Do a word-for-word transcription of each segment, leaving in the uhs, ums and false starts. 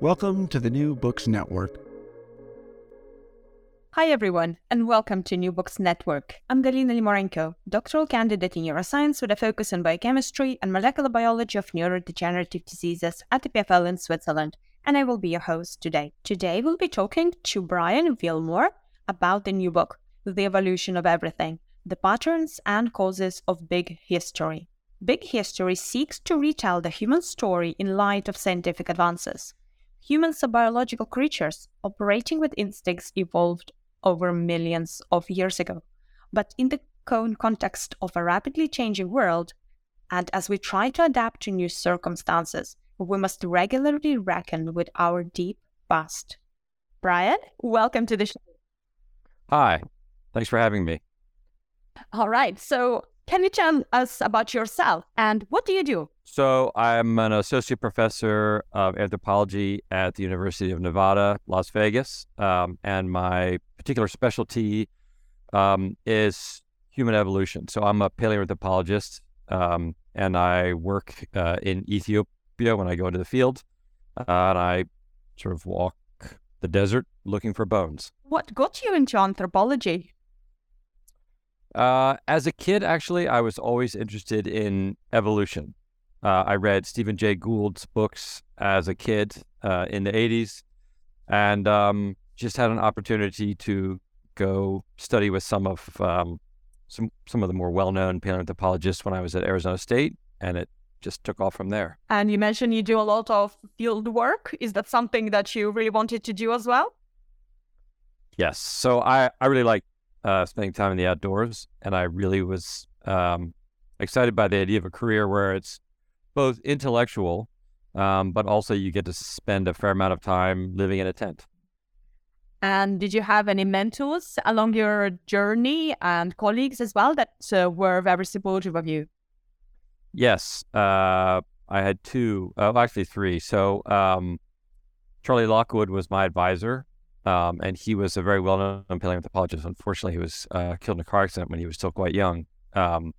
Welcome to the New Books Network. Hi everyone, and welcome to New Books Network. I'm Galina Limorenko, doctoral candidate in neuroscience with a focus on biochemistry and molecular biology of neurodegenerative diseases at E P F L in Switzerland, and I will be your host today. Today we'll be talking to Brian Villmoare about the new book, The Evolution of Everything: The Patterns and Causes of Big History. Big History seeks to retell the human story in light of scientific advances. Humans are biological creatures operating with instincts evolved over millions of years ago. But in the context of a rapidly changing world, and as we try to adapt to new circumstances, we must regularly reckon with our deep past. Brian, welcome to the show. Hi, thanks for having me. All right, so can you tell us about yourself and what do you do? So I'm an associate professor of anthropology at the University of Nevada, Las Vegas, um, and my particular specialty um, is human evolution. So I'm a paleoanthropologist, um, and I work uh, in Ethiopia when I go into the field, uh, and I sort of walk the desert looking for bones. What got you into anthropology? Uh, as a kid, actually, I was always interested in evolution. Uh, I read Stephen Jay Gould's books as a kid uh, in the eighties, and um, just had an opportunity to go study with some of um, some some of the more well-known paleoanthropologists when I was at Arizona State, and it just took off from there. And you mentioned you do a lot of field work. Is that something that you really wanted to do as well? Yes. So I, I really like Uh, spending time in the outdoors, and I really was um, excited by the idea of a career where it's both intellectual, um, but also you get to spend a fair amount of time living in a tent. And did you have any mentors along your journey and colleagues as well that uh, were very supportive of you? Yes, uh, I had two, uh, actually three. So um, Charlie Lockwood was my advisor. Um, and he was a very well-known paleoanthropologist. Unfortunately, he was uh, killed in a car accident when he was still quite young. Um,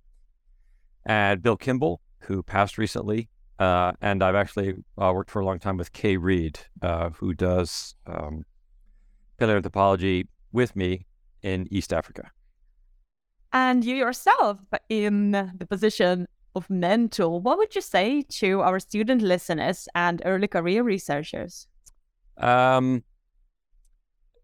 and Bill Kimball, who passed recently. Uh, and I've actually uh, worked for a long time with Kay Reed, uh, who does um, paleoanthropology with me in East Africa. And you yourself, in the position of mentor, what would you say to our student listeners and early career researchers? Um...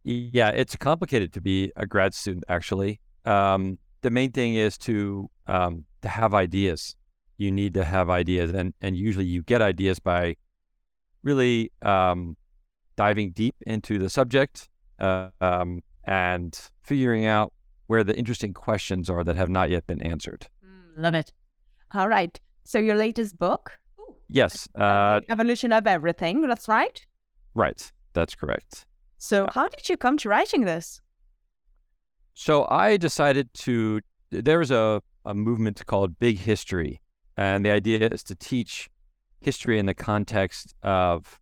Yeah, it's complicated to be a grad student, actually. Um, the main thing is to um, to have ideas. You need to have ideas, and, and usually you get ideas by really um, diving deep into the subject uh, um, and figuring out where the interesting questions are that have not yet been answered. Mm, love it. All right. So your latest book? Yes. Uh, Evolution of Everything, that's right? Right, that's correct. So how did you come to writing this? So I decided to, there was a, a movement called Big History. And the idea is to teach history in the context of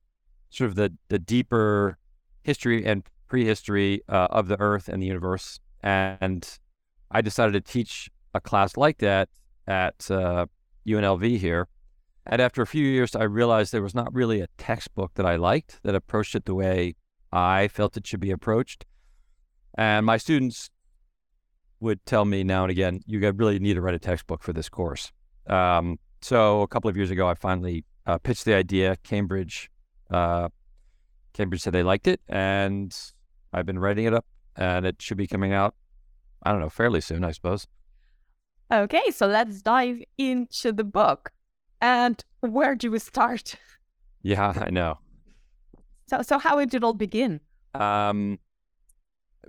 sort of the, the deeper history and prehistory uh, of the earth and the universe. And I decided to teach a class like that at uh, U N L V here. And after a few years, I realized there was not really a textbook that I liked that approached it the way I felt it should be approached. And my students would tell me now and again, you really need to write a textbook for this course. Um, so a couple of years ago, I finally uh, pitched the idea. Cambridge uh, Cambridge said they liked it, and I've been writing it up, and it should be coming out, I don't know, fairly soon, I suppose. Okay, so let's dive into the book. And where do we start? Yeah, I know. So so how did it all begin? Um,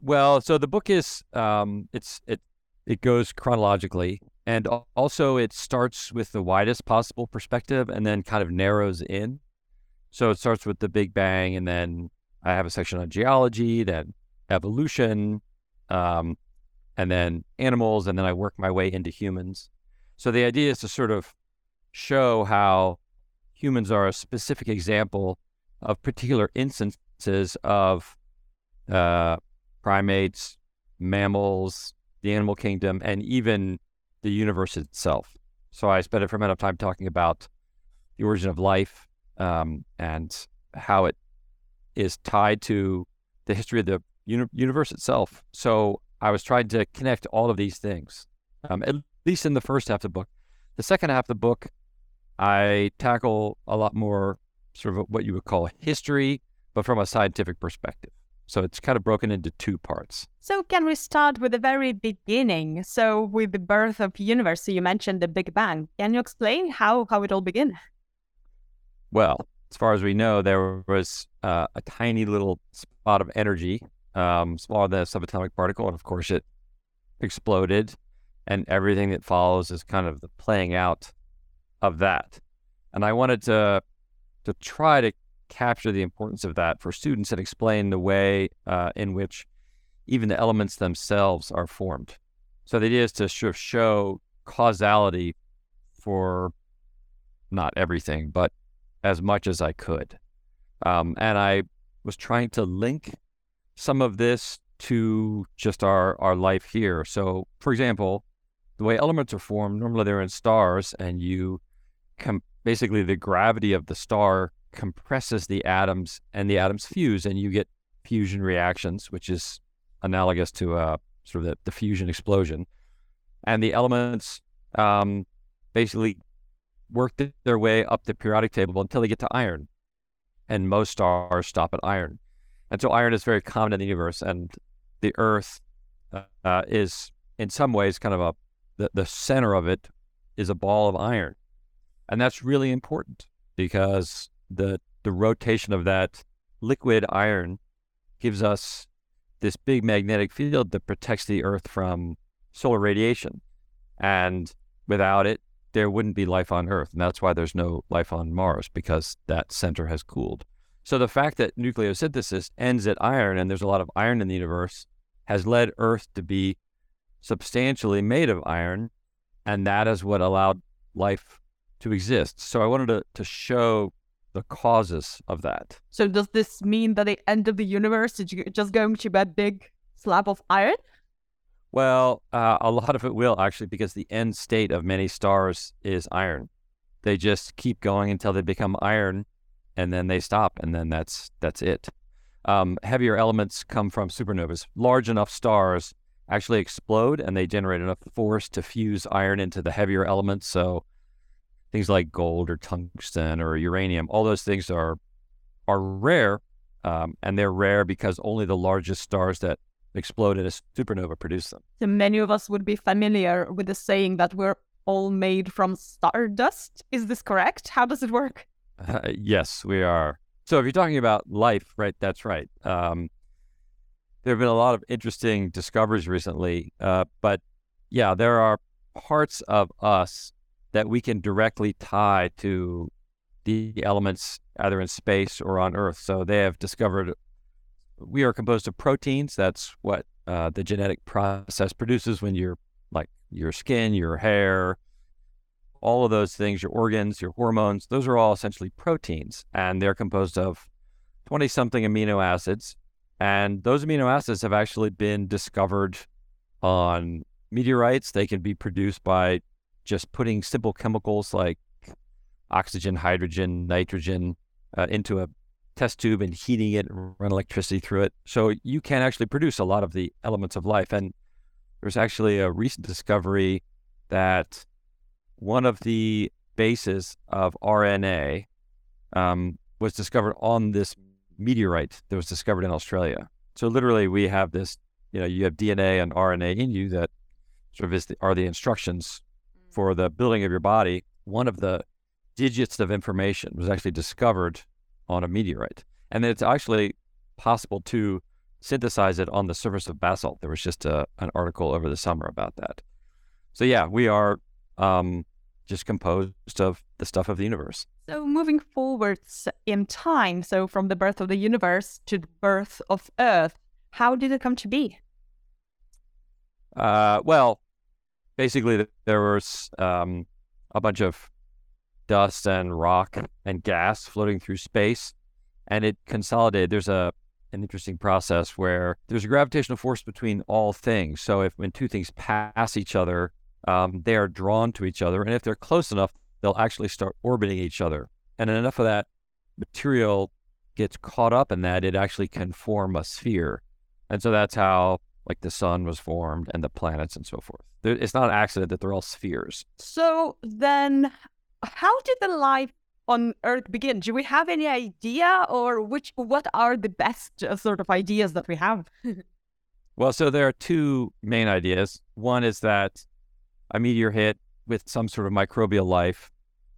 well, so the book is, um, it's it it goes chronologically. And also it starts with the widest possible perspective and then kind of narrows in. So it starts with the Big Bang, and then I have a section on geology, then evolution, um, and then animals, and then I work my way into humans. So the idea is to sort of show how humans are a specific example of particular instances of uh, primates, mammals, the animal kingdom, and even the universe itself. So I spent a fair amount of time talking about the origin of life um, and how it is tied to the history of the uni- universe itself. So I was trying to connect all of these things, um, at least in the first half of the book. The second half of the book, I tackle a lot more sort of what you would call history, but from a scientific perspective. So it's kind of broken into two parts. So can we start with the very beginning? So with the birth of the universe, so you mentioned the Big Bang. Can you explain how, how it all began? Well, as far as we know, there was uh, a tiny little spot of energy, um, smaller than a subatomic particle, and of course it exploded. And everything that follows is kind of the playing out of that. And I wanted to to try to capture the importance of that for students and explain the way uh, in which even the elements themselves are formed. So the idea is to sort of show causality for not everything, but as much as I could. Um, and I was trying to link some of this to just our, our life here. So, for example, the way elements are formed, normally they're in stars, and you com- basically the gravity of the star compresses the atoms, and the atoms fuse, and you get fusion reactions, which is analogous to uh, sort of the, the fusion explosion. And the elements um, basically work their way up the periodic table until they get to iron, and most stars stop at iron. And so iron is very common in the universe, and the Earth uh, is in some ways kind of a The, the center of it is a ball of iron. And that's really important because the the rotation of that liquid iron gives us this big magnetic field that protects the Earth from solar radiation. And without it, there wouldn't be life on Earth. And that's why there's no life on Mars, because that center has cooled. So the fact that nucleosynthesis ends at iron, and there's a lot of iron in the universe, has led Earth to be substantially made of iron, and that is what allowed life to exist. So I wanted to, to show the causes of that. So does this mean that the end of the universe is just going to be a big slab of iron? Well, uh, a lot of it will, actually, because the end state of many stars is iron. They just keep going until they become iron, and then they stop, and then that's that's it. Um, heavier elements come from supernovas. Large enough stars actually explode, and they generate enough force to fuse iron into the heavier elements. So things like gold or tungsten or uranium, all those things are are rare, um, and they're rare because only the largest stars that explode in a supernova produce them. So many of us would be familiar with the saying that we're all made from stardust. Is this correct? How does it work? Uh, yes, we are. So if you're talking about life, right, that's right. Um, There have been a lot of interesting discoveries recently, uh, but yeah, there are parts of us that we can directly tie to the elements either in space or on Earth. So they have discovered we are composed of proteins. That's what uh, the genetic process produces when you're like your skin, your hair, all of those things, your organs, your hormones, those are all essentially proteins, and they're composed of twenty-something amino acids. And those amino acids have actually been discovered on meteorites. They can be produced by just putting simple chemicals like oxygen, hydrogen, nitrogen uh, into a test tube and heating it and run electricity through it. So you can actually produce a lot of the elements of life. And there's actually a recent discovery that one of the bases of R N A um, was discovered on this meteorite that was discovered in Australia. So literally we have this, you know, you have D N A and R N A in you that sort of is the, are the instructions for the building of your body. One of the digits of information was actually discovered on a meteorite. And it's actually possible to synthesize it on the surface of basalt. There was just a, an article over the summer about that. So yeah, we are um, just composed of the stuff of the universe. So moving forwards in time, so from the birth of the universe to the birth of Earth, how did it come to be? Uh, well, basically there was um, a bunch of dust and rock and gas floating through space, and it consolidated. There's a an interesting process where there's a gravitational force between all things. So if when two things pass each other, um, they are drawn to each other, and if they're close enough, they'll actually start orbiting each other. And enough of that material gets caught up in that, it actually can form a sphere. And so that's how like the sun was formed and the planets and so forth. There, it's not an accident that they're all spheres. So then how did the life on Earth begin? Do we have any idea, or which what are the best uh, sort of ideas that we have? Well, so there are two main ideas. One is that a meteor hit with some sort of microbial life,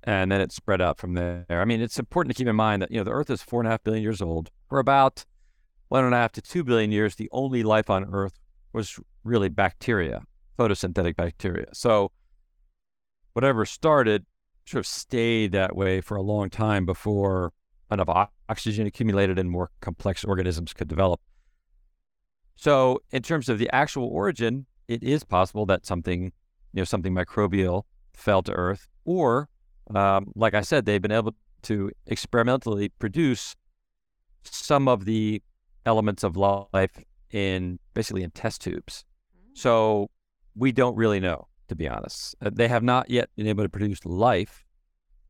and then it spread out from there. I mean, it's important to keep in mind that, you know, the Earth is four and a half billion years old. For about one and a half to two billion years, the only life on Earth was really bacteria, photosynthetic bacteria. So whatever started sort of stayed that way for a long time before enough oxygen accumulated and more complex organisms could develop. So in terms of the actual origin, it is possible that something, you know, something microbial fell to Earth, or um, like I said, they've been able to experimentally produce some of the elements of life in basically in test tubes. So we don't really know, to be honest. Uh, they have not yet been able to produce life,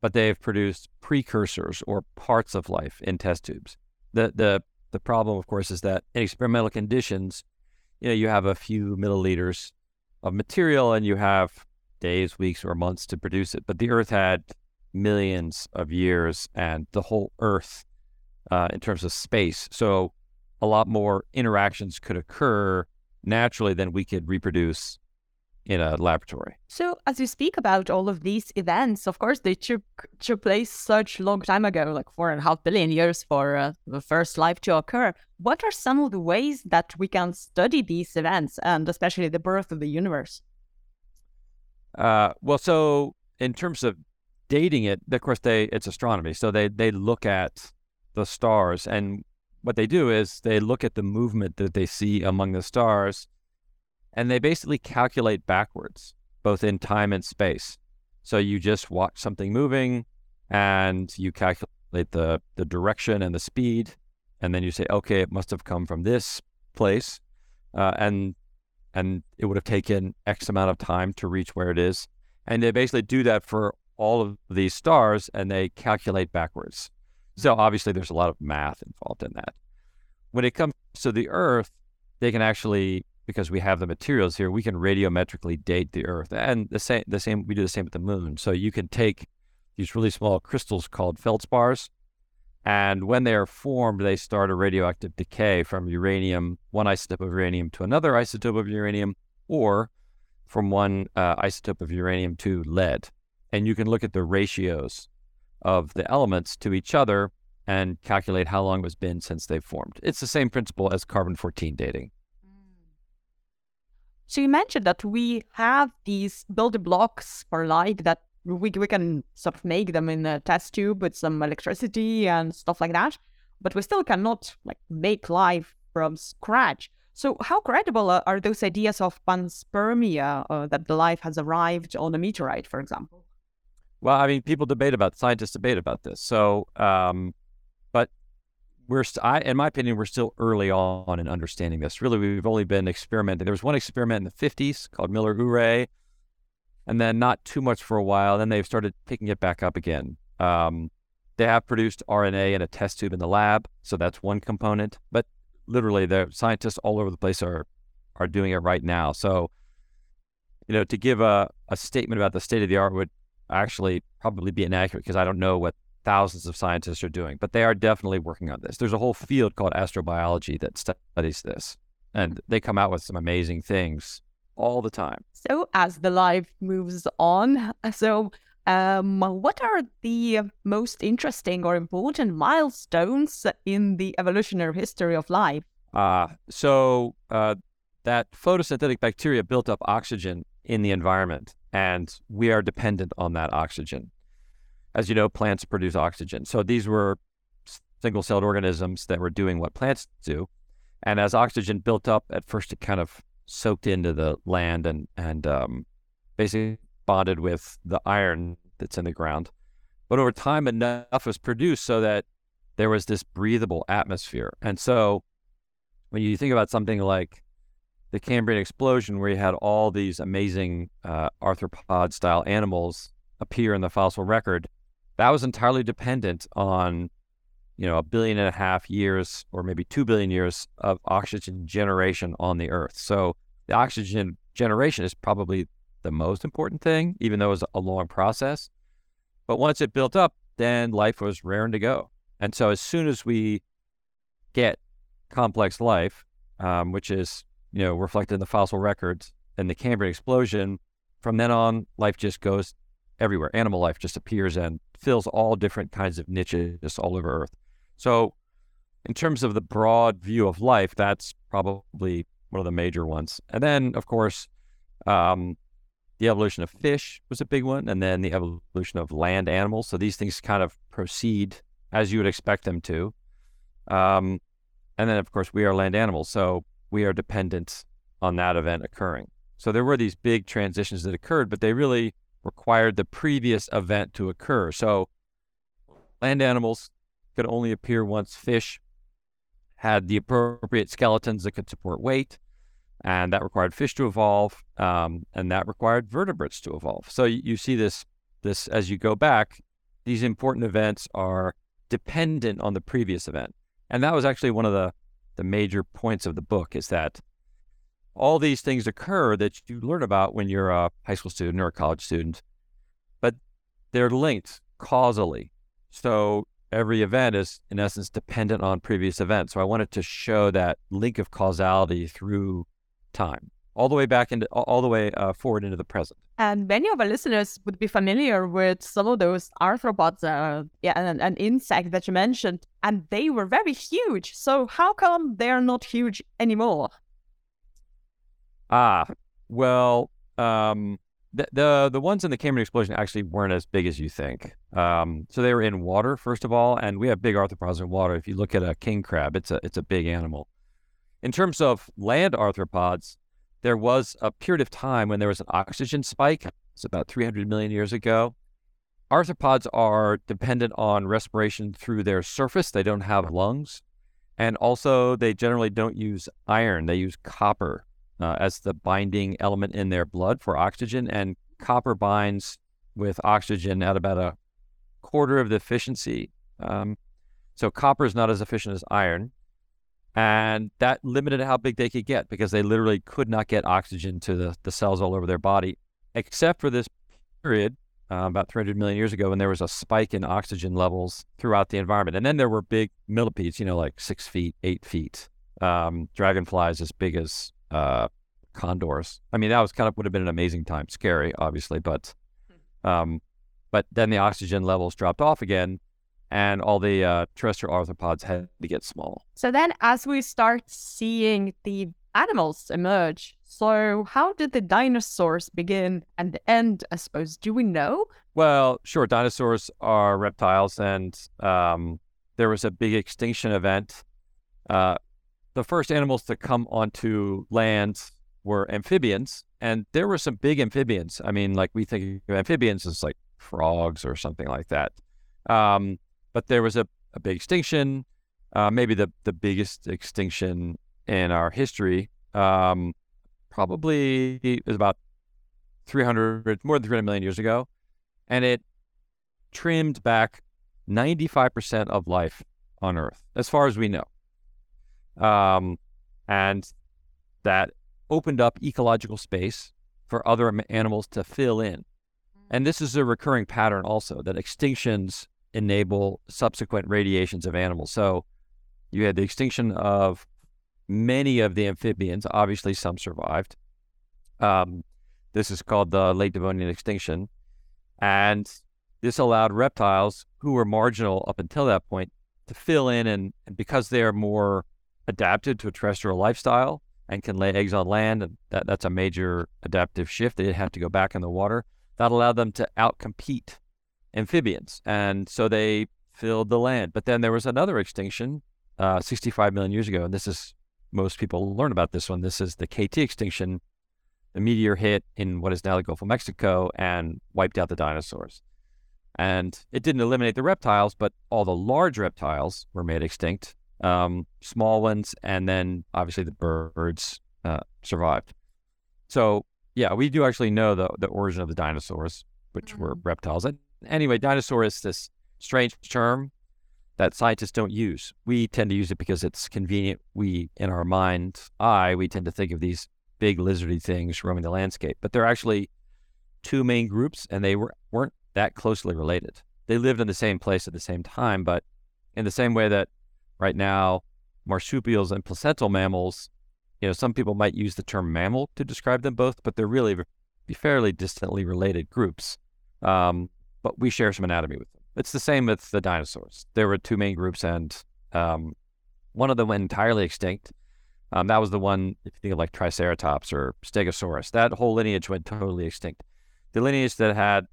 but they've produced precursors or parts of life in test tubes. The the the problem, of course, is that in experimental conditions, you know, you have a few milliliters of material and you have days, weeks, or months to produce it. But the Earth had millions of years, and the whole Earth uh, in terms of space. So a lot more interactions could occur naturally than we could reproduce in a laboratory. So as you speak about all of these events, of course, they took, took place such long time ago, like four and a half billion years for uh, the first life to occur. What are some of the ways that we can study these events, and especially the birth of the universe? Uh, well, so in terms of dating it, of course, they it's astronomy. So they, they look at the stars, and what they do is they look at the movement that they see among the stars, and they basically calculate backwards, both in time and space. So you just watch something moving, and you calculate the, the direction and the speed, and then you say, okay, it must have come from this place, uh, and and it would have taken X amount of time to reach where it is. And they basically do that for all of these stars, and they calculate backwards. So obviously there's a lot of math involved in that. When it comes to the Earth, they can actually, because we have the materials here, we can radiometrically date the Earth, and the same, the same, we do the same with the moon. So you can take these really small crystals called feldspars, and when they are formed, they start a radioactive decay from uranium, one isotope of uranium to another isotope of uranium, or from one uh, isotope of uranium to lead. And you can look at the ratios of the elements to each other and calculate how long it has been since they've formed. It's the same principle as carbon fourteen dating. So you mentioned that we have these building blocks for life that we we can sort of make them in a test tube with some electricity and stuff like that, but we still cannot like make life from scratch. So how credible are those ideas of panspermia, uh, that the life has arrived on a meteorite, for example? Well, I mean, people debate about scientists debate about this. So, um, but we're, st- I, in my opinion, we're still early on in understanding this. Really, we've only been experimenting. There was one experiment in the fifties called Miller-Urey, and then not too much for a while. Then they've started picking it back up again. Um, they have produced R N A in a test tube in the lab, so that's one component. But literally, the scientists all over the place are are doing it right now. So, you know, to give a, a statement about the state of the art would actually probably be inaccurate, because I don't know what thousands of scientists are doing, but they are definitely working on this. There's a whole field called astrobiology that studies this, and they come out with some amazing things all the time. So as the life moves on, so um, what are the most interesting or important milestones in the evolutionary history of life? Uh, so uh, that photosynthetic bacteria built up oxygen in the environment, and we are dependent on that oxygen. As you know, plants produce oxygen. So these were single-celled organisms that were doing what plants do. And as oxygen built up, at first it kind of soaked into the land and, and um, basically bonded with the iron that's in the ground. But over time, enough was produced so that there was this breathable atmosphere. And so when you think about something like the Cambrian explosion, where you had all these amazing uh, arthropod-style animals appear in the fossil record, that was entirely dependent on, you know, a billion and a half years or maybe two billion years of oxygen generation on the Earth. So the oxygen generation is probably the most important thing, even though it was a long process. But once it built up, then life was raring to go. And so as soon as we get complex life, um, which is, you know, reflected in the fossil records and the Cambrian explosion, from then on, life just goes everywhere. Animal life just appears and fills all different kinds of niches all over Earth. So in terms of the broad view of life, that's probably one of the major ones. And then, of course, um, the evolution of fish was a big one, and then the evolution of land animals. So these things kind of proceed as you would expect them to. Um, and then, of course, we are land animals, so we are dependent on that event occurring. So there were these big transitions that occurred, but they really required the previous event to occur. So land animals could only appear once fish had the appropriate skeletons that could support weight, and that required fish to evolve, um, and that required vertebrates to evolve. So you, you see this, this as you go back, these important events are dependent on the previous event. And that was actually one of the the major points of the book, is that all these things occur that you learn about when you're a high school student or a college student, but they're linked causally. So every event is, in essence, dependent on previous events. So I wanted to show that link of causality through time, all the way back into, all the way uh, forward into the present. And many of our listeners would be familiar with some of those arthropods uh, yeah, and, and insects that you mentioned, and they were very huge. So how come they're not huge anymore? Ah, well, um, the, the the ones in the Cambrian explosion actually weren't as big as you think. Um, so they were in water, first of all, and we have big arthropods in water. If you look at a king crab, it's a it's a big animal. In terms of land arthropods, there was a period of time when there was an oxygen spike. It's about three hundred million years ago. Arthropods are dependent on respiration through their surface. They don't have lungs, and also they generally don't use iron. They use copper Uh, as the binding element in their blood for oxygen, and copper binds with oxygen at about a quarter of the efficiency. Um, so copper is not as efficient as iron, and that limited how big they could get, because they literally could not get oxygen to the, the cells all over their body, except for this period, uh, about three hundred million years ago, when there was a spike in oxygen levels throughout the environment. And then there were big millipedes, you know, like six feet, eight feet, um, dragonflies as big as Uh, condors. I mean, that was kind of would have been an amazing time. Scary, obviously, but um, but then the oxygen levels dropped off again, and all the uh, terrestrial arthropods had to get small. So then, as we start seeing the animals emerge, so how did the dinosaurs begin and end? I suppose, do we know? Well, sure. Dinosaurs are reptiles, and um, there was a big extinction event. Uh, The first animals to come onto land were amphibians, and there were some big amphibians. I mean, like, we think of amphibians as like frogs or something like that. Um, but there was a, a big extinction, uh, maybe the, the biggest extinction in our history. Um, probably it was about three hundred, more than three hundred million years ago. And it trimmed back ninety-five percent of life on Earth, as far as we know. Um, and that opened up ecological space for other animals to fill in. And this is a recurring pattern also, that extinctions enable subsequent radiations of animals. So you had the extinction of many of the amphibians, obviously some survived. Um, this is called the late Devonian extinction. And this allowed reptiles, who were marginal up until that point, to fill in, and, and because they are more adapted to a terrestrial lifestyle and can lay eggs on land, and that, that's a major adaptive shift. They didn't have to go back in the water. That allowed them to outcompete amphibians, and so they filled the land. But then there was another extinction uh, sixty-five million years ago, and this is, most people learn about this one. This is the K T extinction. The meteor hit in what is now the Gulf of Mexico and wiped out the dinosaurs. And it didn't eliminate the reptiles, but all the large reptiles were made extinct, um, small ones, and then obviously the birds uh, survived. So yeah, we do actually know the, the origin of the dinosaurs, which were reptiles. And anyway, dinosaur is this strange term that scientists don't use. We tend to use it because it's convenient. We, in our mind's eye, we tend to think of these big lizardy things roaming the landscape, but they're actually two main groups, and they were, weren't that closely related. They lived in the same place at the same time, but in the same way that right now marsupials and placental mammals, you know, some people might use the term mammal to describe them both, but they're really fairly distantly related groups. Um, but we share some anatomy with them. It's the same with the dinosaurs. There were two main groups, and um, one of them went entirely extinct. Um, that was the one, if you think of like Triceratops or Stegosaurus, that whole lineage went totally extinct. The lineage that had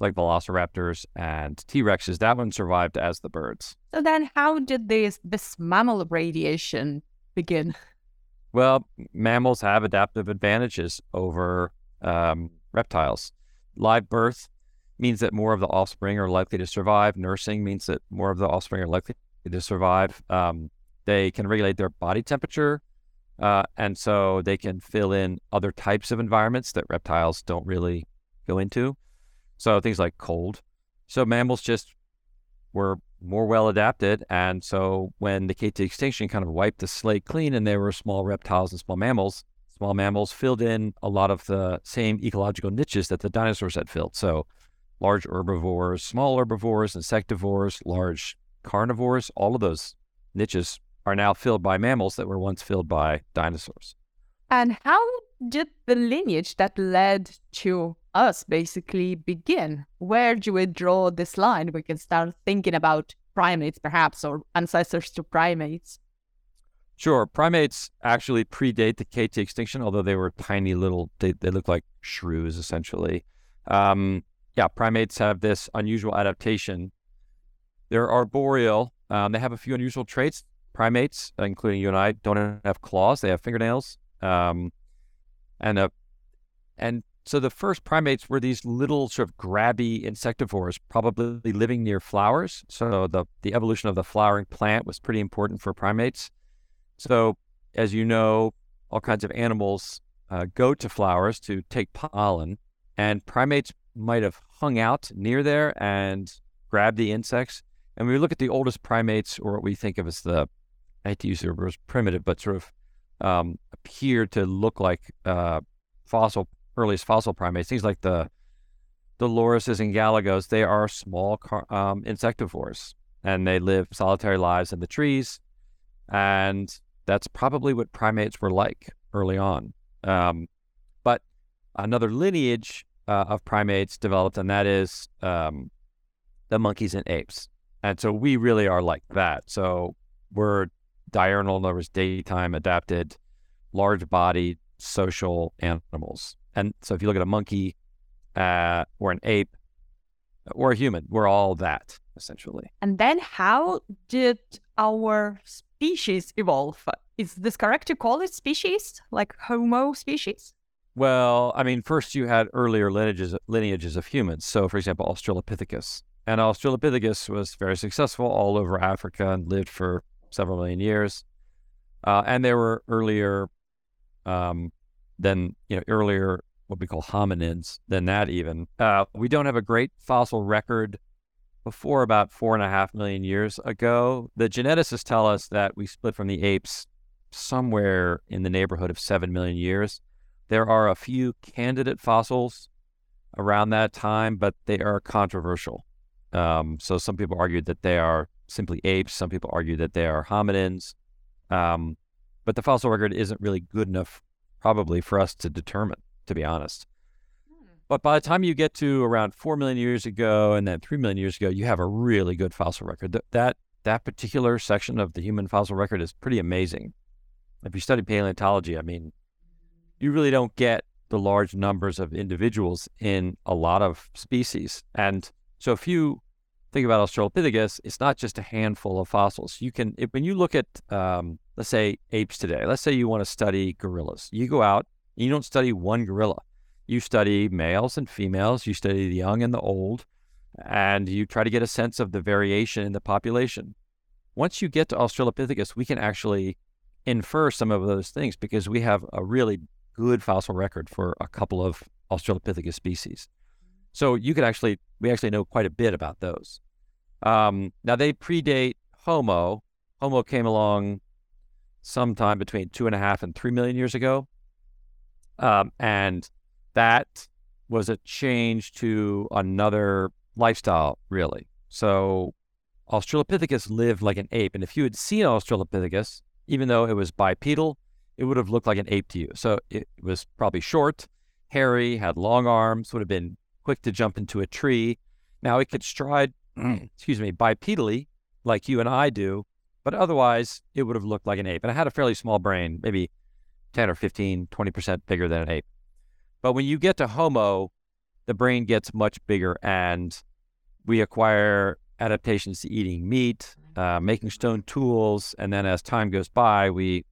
like velociraptors and T-Rexes, that one survived as the birds. So then how did this, this mammal radiation begin? Well, mammals have adaptive advantages over um, reptiles. Live birth means that more of the offspring are likely to survive. Nursing means that more of the offspring are likely to survive. Um, they can regulate their body temperature, uh, and so they can fill in other types of environments that reptiles don't really go into. So things like cold. So mammals just were more well adapted, and so when the K T extinction kind of wiped the slate clean, and there were small reptiles and small mammals, small mammals filled in a lot of the same ecological niches that the dinosaurs had filled. So large herbivores, small herbivores, insectivores, large carnivores, all of those niches are now filled by mammals that were once filled by dinosaurs. And how did the lineage that led to us basically begin? Where do we draw this line? We can start thinking about primates perhaps, or ancestors to primates. Sure. Primates actually predate the K T extinction, although they were tiny little, they, they look like shrews essentially. Um, yeah, primates have this unusual adaptation. They're arboreal. Um, they have a few unusual traits. Primates, including you and I, don't have claws. They have fingernails. Um, and a, and so the first primates were these little sort of grabby insectivores, probably living near flowers. So the, the evolution of the flowering plant was pretty important for primates. So as you know, all kinds of animals uh, go to flowers to take pollen, and primates might have hung out near there and grabbed the insects. And when we look at the oldest primates, or what we think of as the, I hate to use the word primitive, but sort of um, appear to look like uh, fossil, earliest fossil primates, things like the lorises and galagos, they are small car, um, insectivores, and they live solitary lives in the trees. And that's probably what primates were like early on. Um, but another lineage uh, of primates developed, and that is um, the monkeys and apes. And so we really are like that. So we're diurnal, there was daytime adapted, large bodied, social animals. And so if you look at a monkey uh, or an ape or a human, we're all that essentially. And then how did our species evolve? Is this correct to call it species, like Homo species? Well, I mean, first you had earlier lineages, lineages of humans. So, for example, Australopithecus. And Australopithecus was very successful all over Africa and lived for several million years. Uh, and there were earlier um, than, you know, earlier what we call hominids than that even. Uh, we don't have a great fossil record before about four and a half million years ago. The geneticists tell us that we split from the apes somewhere in the neighborhood of seven million years. There are a few candidate fossils around that time, but they are controversial. Um, so some people argue that they are simply apes. Some people argue that they are hominins. Um, but the fossil record isn't really good enough probably for us to determine, to be honest. Hmm. But by the time you get to around four million years ago and then three million years ago, you have a really good fossil record. Th- that that particular section of the human fossil record is pretty amazing. If you study paleontology, I mean, you really don't get the large numbers of individuals in a lot of species. And so if you think about Australopithecus, it's not just a handful of fossils. You can, if, when you look at, um, let's say, apes today, let's say you want to study gorillas. You go out, and you don't study one gorilla. You study males and females. You study the young and the old, and you try to get a sense of the variation in the population. Once you get to Australopithecus, we can actually infer some of those things because we have a really good fossil record for a couple of Australopithecus species. So you could actually, we actually know quite a bit about those. Um, now they predate Homo. Homo came along sometime between two and a half and three million years ago. Um, and that was a change to another lifestyle, really. So Australopithecus lived like an ape. And if you had seen Australopithecus, even though it was bipedal, it would have looked like an ape to you. So it was probably short, hairy, had long arms, would have been quick to jump into a tree. Now it could stride, excuse me, bipedally, like you and I do, but otherwise it would have looked like an ape. And it had a fairly small brain, maybe ten or fifteen, twenty percent bigger than an ape. But when you get to Homo, the brain gets much bigger and we acquire adaptations to eating meat, uh, making stone tools. And then as time goes by, we,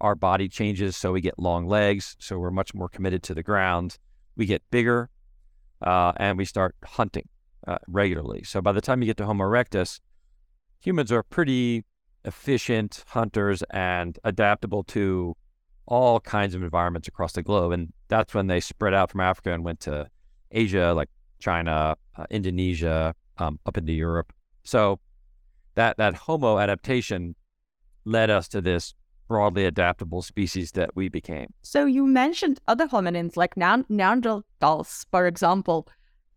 our body changes. So we get long legs. So we're much more committed to the ground. We get bigger. Uh, and we start hunting uh, regularly. So by the time you get to Homo erectus, humans are pretty efficient hunters and adaptable to all kinds of environments across the globe. And that's when they spread out from Africa and went to Asia, like China, uh, Indonesia, um, up into Europe. So that, that Homo adaptation led us to this broadly adaptable species that we became. So you mentioned other hominins like Neanderthals, for example,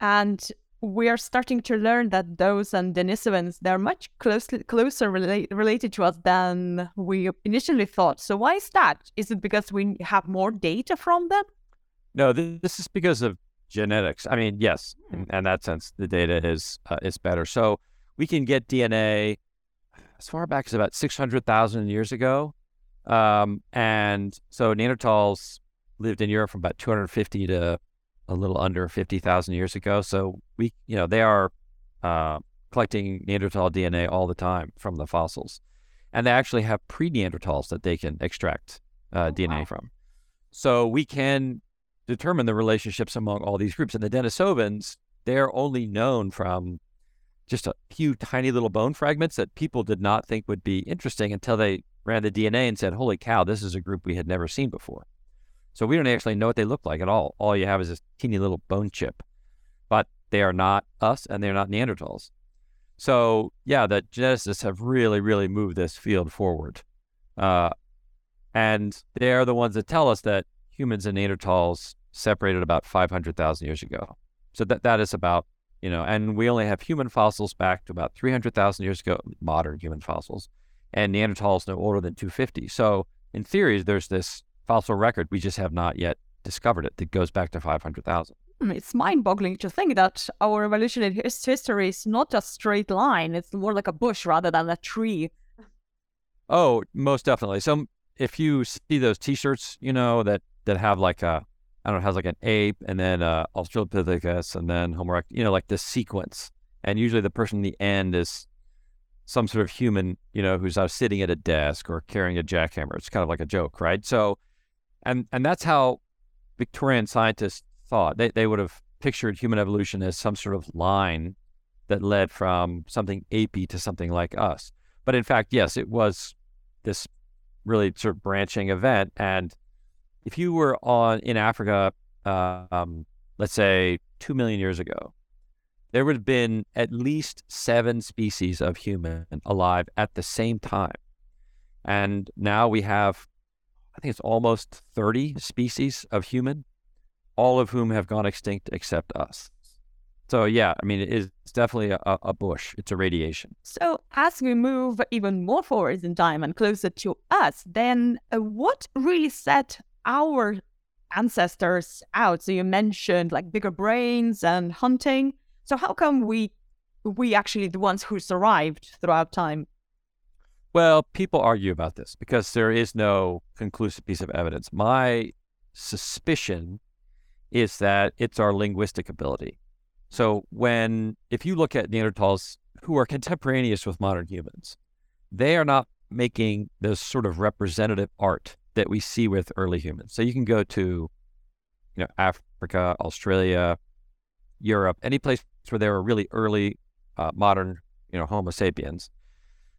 and we are starting to learn that those and Denisovans, they're much closely, closer rela- related to us than we initially thought. So why is that? Is it because we have more data from them? No, th- this is because of genetics. I mean, yes, in, in that sense, the data is uh, is better. So we can get D N A as far back as about six hundred thousand years ago. Um, and so Neanderthals lived in Europe from about two hundred fifty to a little under fifty thousand years ago. So we, you know, they are, uh, collecting Neanderthal D N A all the time from the fossils, and they actually have pre-Neanderthals that they can extract, uh, oh, D N A wow. from. So we can determine the relationships among all these groups. And the Denisovans, they're only known from just a few tiny little bone fragments that people did not think would be interesting until they ran the D N A and said, holy cow, this is a group we had never seen before. So we don't actually know what they look like at all. All you have is this teeny little bone chip, but they are not us and they're not Neanderthals. So yeah, the geneticists have really, really moved this field forward. Uh, and they're the ones that tell us that humans and Neanderthals separated about five hundred thousand years ago. So that that is about, you know, and we only have human fossils back to about three hundred thousand years ago, modern human fossils. And Neanderthals no older than two fifty. So in theory, there's this fossil record. We just have not yet discovered it that goes back to five hundred thousand. It's mind-boggling to think that our evolutionary history is not a straight line. It's more like a bush rather than a tree. Oh, most definitely. So if you see those T-shirts, you know, that, that have like a, I don't know, has like an ape and then uh, Australopithecus and then Homo erectus, you know, like this sequence. And usually the person in the end is some sort of human, you know, who's out sitting at a desk or carrying a jackhammer. It's kind of like a joke, right? So, and and that's how Victorian scientists thought. They they would have pictured human evolution as some sort of line that led from something apey to something like us. But in fact, yes, it was this really sort of branching event. And if you were on in Africa, uh, um, let's say two million years ago, there would have been at least seven species of human alive at the same time. And now we have, I think it's almost thirty species of human, all of whom have gone extinct except us. So yeah, I mean, it is, it's definitely a, a bush. It's a radiation. So as we move even more forward in time and closer to us, then uh, what really set our ancestors out? So you mentioned like bigger brains and hunting. So how come we we actually the ones who survived throughout time? Well, people argue about this because there is no conclusive piece of evidence. My suspicion is that it's our linguistic ability. So when, if you look at Neanderthals who are contemporaneous with modern humans, they are not making this sort of representative art that we see with early humans. So you can go to, you know, Africa, Australia, Europe, any place where there were really early uh, modern, you know, Homo sapiens,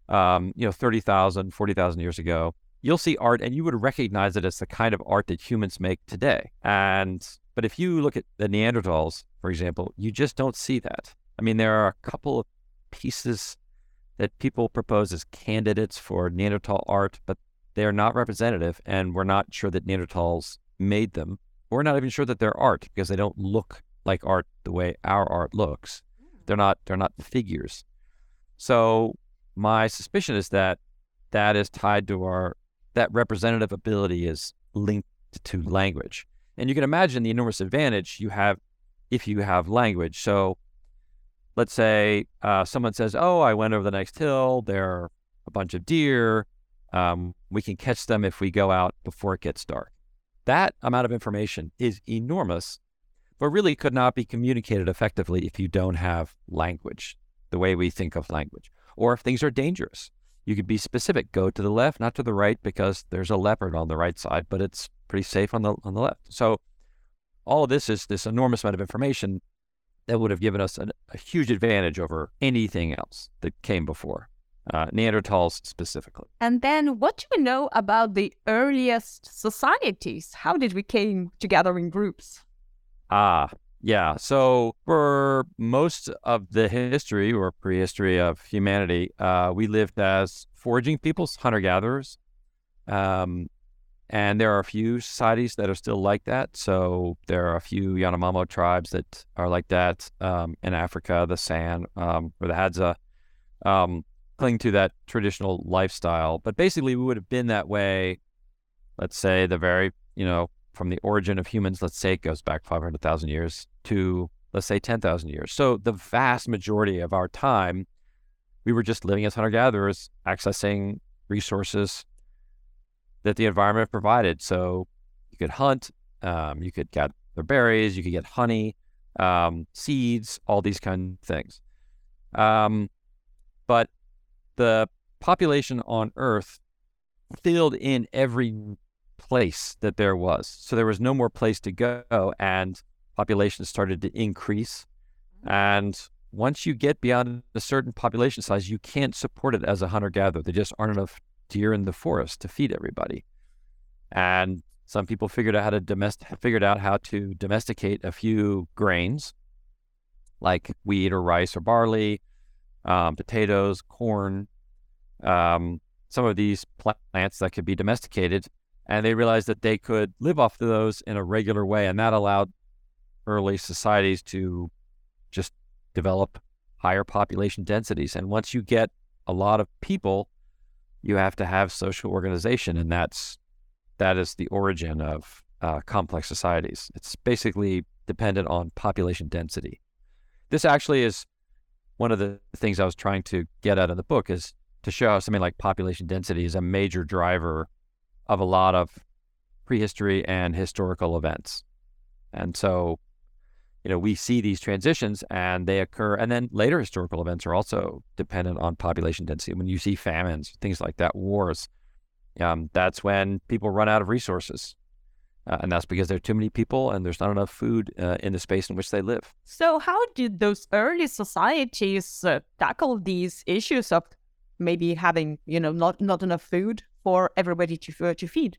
um, you know, thirty thousand, forty thousand years ago, you'll see art and you would recognize it as the kind of art that humans make today. And, but if you look at the Neanderthals, for example, you just don't see that. I mean, there are a couple of pieces that people propose as candidates for Neanderthal art, but they're not representative and we're not sure that Neanderthals made them. We're not even sure that they're art because they don't look like art the way our art looks. They're not they're not figures. So my suspicion is that that is tied to our, that representative ability is linked to language. And you can imagine the enormous advantage you have if you have language. So let's say uh, someone says, oh, I went over the next hill, there are a bunch of deer, um, we can catch them if we go out before it gets dark. That amount of information is enormous, but really could not be communicated effectively if you don't have language, the way we think of language. Or if things are dangerous, you could be specific, go to the left, not to the right, because there's a leopard on the right side, but it's pretty safe on the on the left. So all of this is this enormous amount of information that would have given us an, a huge advantage over anything else that came before, uh, Neanderthals specifically. And then what do we know about the earliest societies? How did we came together in groups? Ah, yeah. So for most of the history or prehistory of humanity, uh, we lived as foraging peoples, hunter-gatherers. Um, and there are a few societies that are still like that. So there are a few Yanomamo tribes that are like that um, in Africa, the San um, or the Hadza, um, cling to that traditional lifestyle. But basically we would have been that way, let's say the very, you know, from the origin of humans, let's say it goes back five hundred thousand years to, let's say, ten thousand years. So the vast majority of our time, we were just living as hunter-gatherers, accessing resources that the environment provided. So you could hunt, um, you could gather berries, you could get honey, um, seeds, all these kind of things. Um, but the population on Earth filled in every place that there was. So there was no more place to go and population started to increase. And once you get beyond a certain population size, you can't support it as a hunter-gatherer. There just aren't enough deer in the forest to feed everybody. And some people figured out how to domest- figured out how to domesticate a few grains like wheat or rice or barley, um, potatoes, corn, um, some of these plants that could be domesticated. And they realized that they could live off of those in a regular way. And that allowed early societies to just develop higher population densities. And once you get a lot of people, you have to have social organization. And that's, that is the origin of uh, complex societies. It's basically dependent on population density. This actually is one of the things I was trying to get at in the book, is to show how something like population density is a major driver of a lot of prehistory and historical events. And so, you know, we see these transitions and they occur, and then later historical events are also dependent on population density. When you see famines, things like that, wars, um, that's when people run out of resources. Uh, and that's because there are too many people and there's not enough food uh, in the space in which they live. So how did those early societies uh, tackle these issues of maybe having, you know, not, not enough food for everybody to uh, to feed?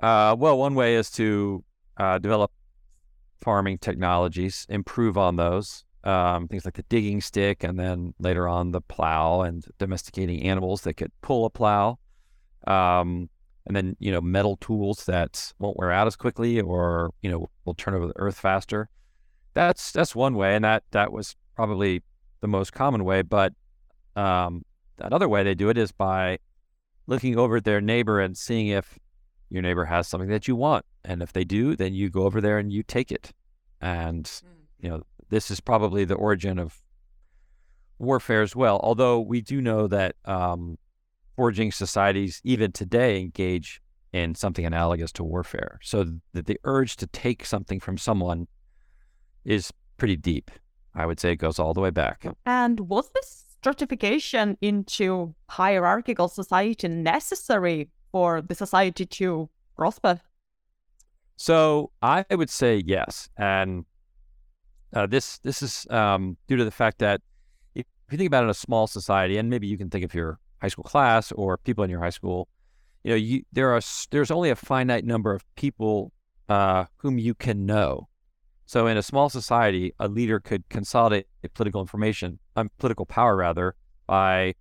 Uh, well, one way is to uh, develop farming technologies, improve on those, um, things like the digging stick, and then later on the plow, and domesticating animals that could pull a plow. Um, and then, you know, metal tools that won't wear out as quickly or, you know, will turn over the earth faster. That's that's one way, and that, that was probably the most common way. But um, another way they do it is by looking over at their neighbor and seeing if your neighbor has something that you want. And if they do, then you go over there and you take it. And, you know, this is probably the origin of warfare as well, although we do know that um, foraging societies even today engage in something analogous to warfare. So that the urge to take something from someone is pretty deep. I would say it goes all the way back. And was this stratification into hierarchical society necessary for the society to prosper? So I would say yes. And uh, this this is um, due to the fact that if you think about it in a small society, and maybe you can think of your high school class or people in your high school, you know, you, there are there's only a finite number of people uh, whom you can know. So in a small society, a leader could consolidate political information, um, political power rather, by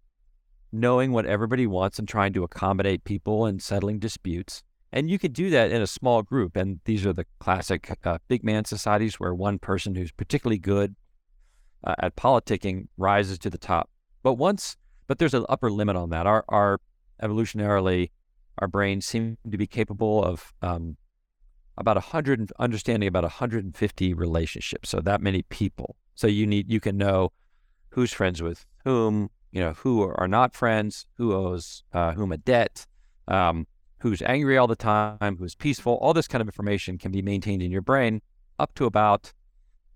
knowing what everybody wants and trying to accommodate people and settling disputes. And you could do that in a small group. And these are the classic uh, big man societies where one person who's particularly good uh, at politicking rises to the top. But once, but there's an upper limit on that. Our, our evolutionarily, our brains seem to be capable of um, about a hundred understanding about one hundred fifty relationships. So that many people. So you need, you can know who's friends with whom, you know, who are not friends, who owes uh, whom a debt, um, who's angry all the time, who's peaceful. All this kind of information can be maintained in your brain up to about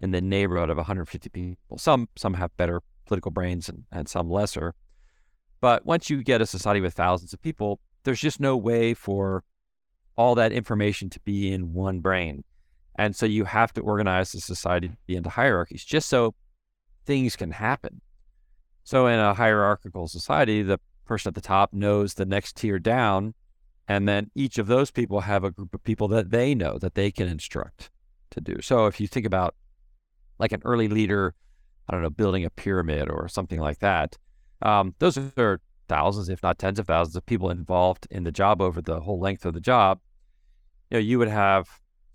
in the neighborhood of one hundred fifty people. Some some have better political brains and, and some lesser. But once you get a society with thousands of people, there's just no way for all that information to be in one brain. And so you have to organize the society into hierarchies just so things can happen. So in a hierarchical society, the person at the top knows the next tier down, and then each of those people have a group of people that they know that they can instruct to do. So if you think about like an early leader, I don't know, building a pyramid or something like that, um, those are thousands, if not tens of thousands of people involved in the job over the whole length of the job. You know, you would have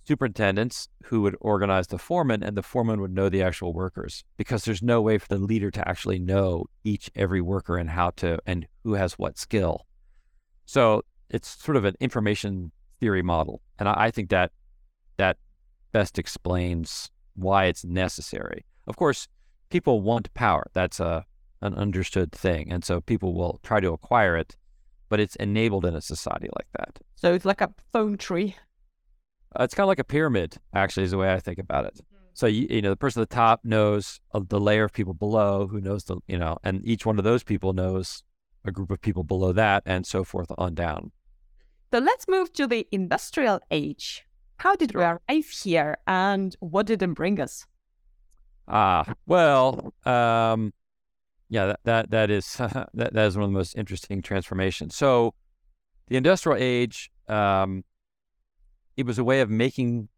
superintendents who would organize the foreman, and the foreman would know the actual workers, because there's no way for the leader to actually know each every worker and how to and who has what skill. So it's sort of an information theory model, and I, I think that that best explains why it's necessary. Of course, people want power; that's a an understood thing, and so people will try to acquire it, but it's enabled in a society like that. So it's like a phone tree. Uh, it's kind of like a pyramid, actually, is the way I think about it. Mm-hmm. So, you, you know, the person at the top knows uh, the layer of people below who knows the, you know, and each one of those people knows a group of people below that, and so forth on down. So let's move to the industrial age. How did we arrive here, and what did it bring us? Ah, well, um, yeah, that that, that is that, that is one of the most interesting transformations. So the industrial age, um, it was a way of making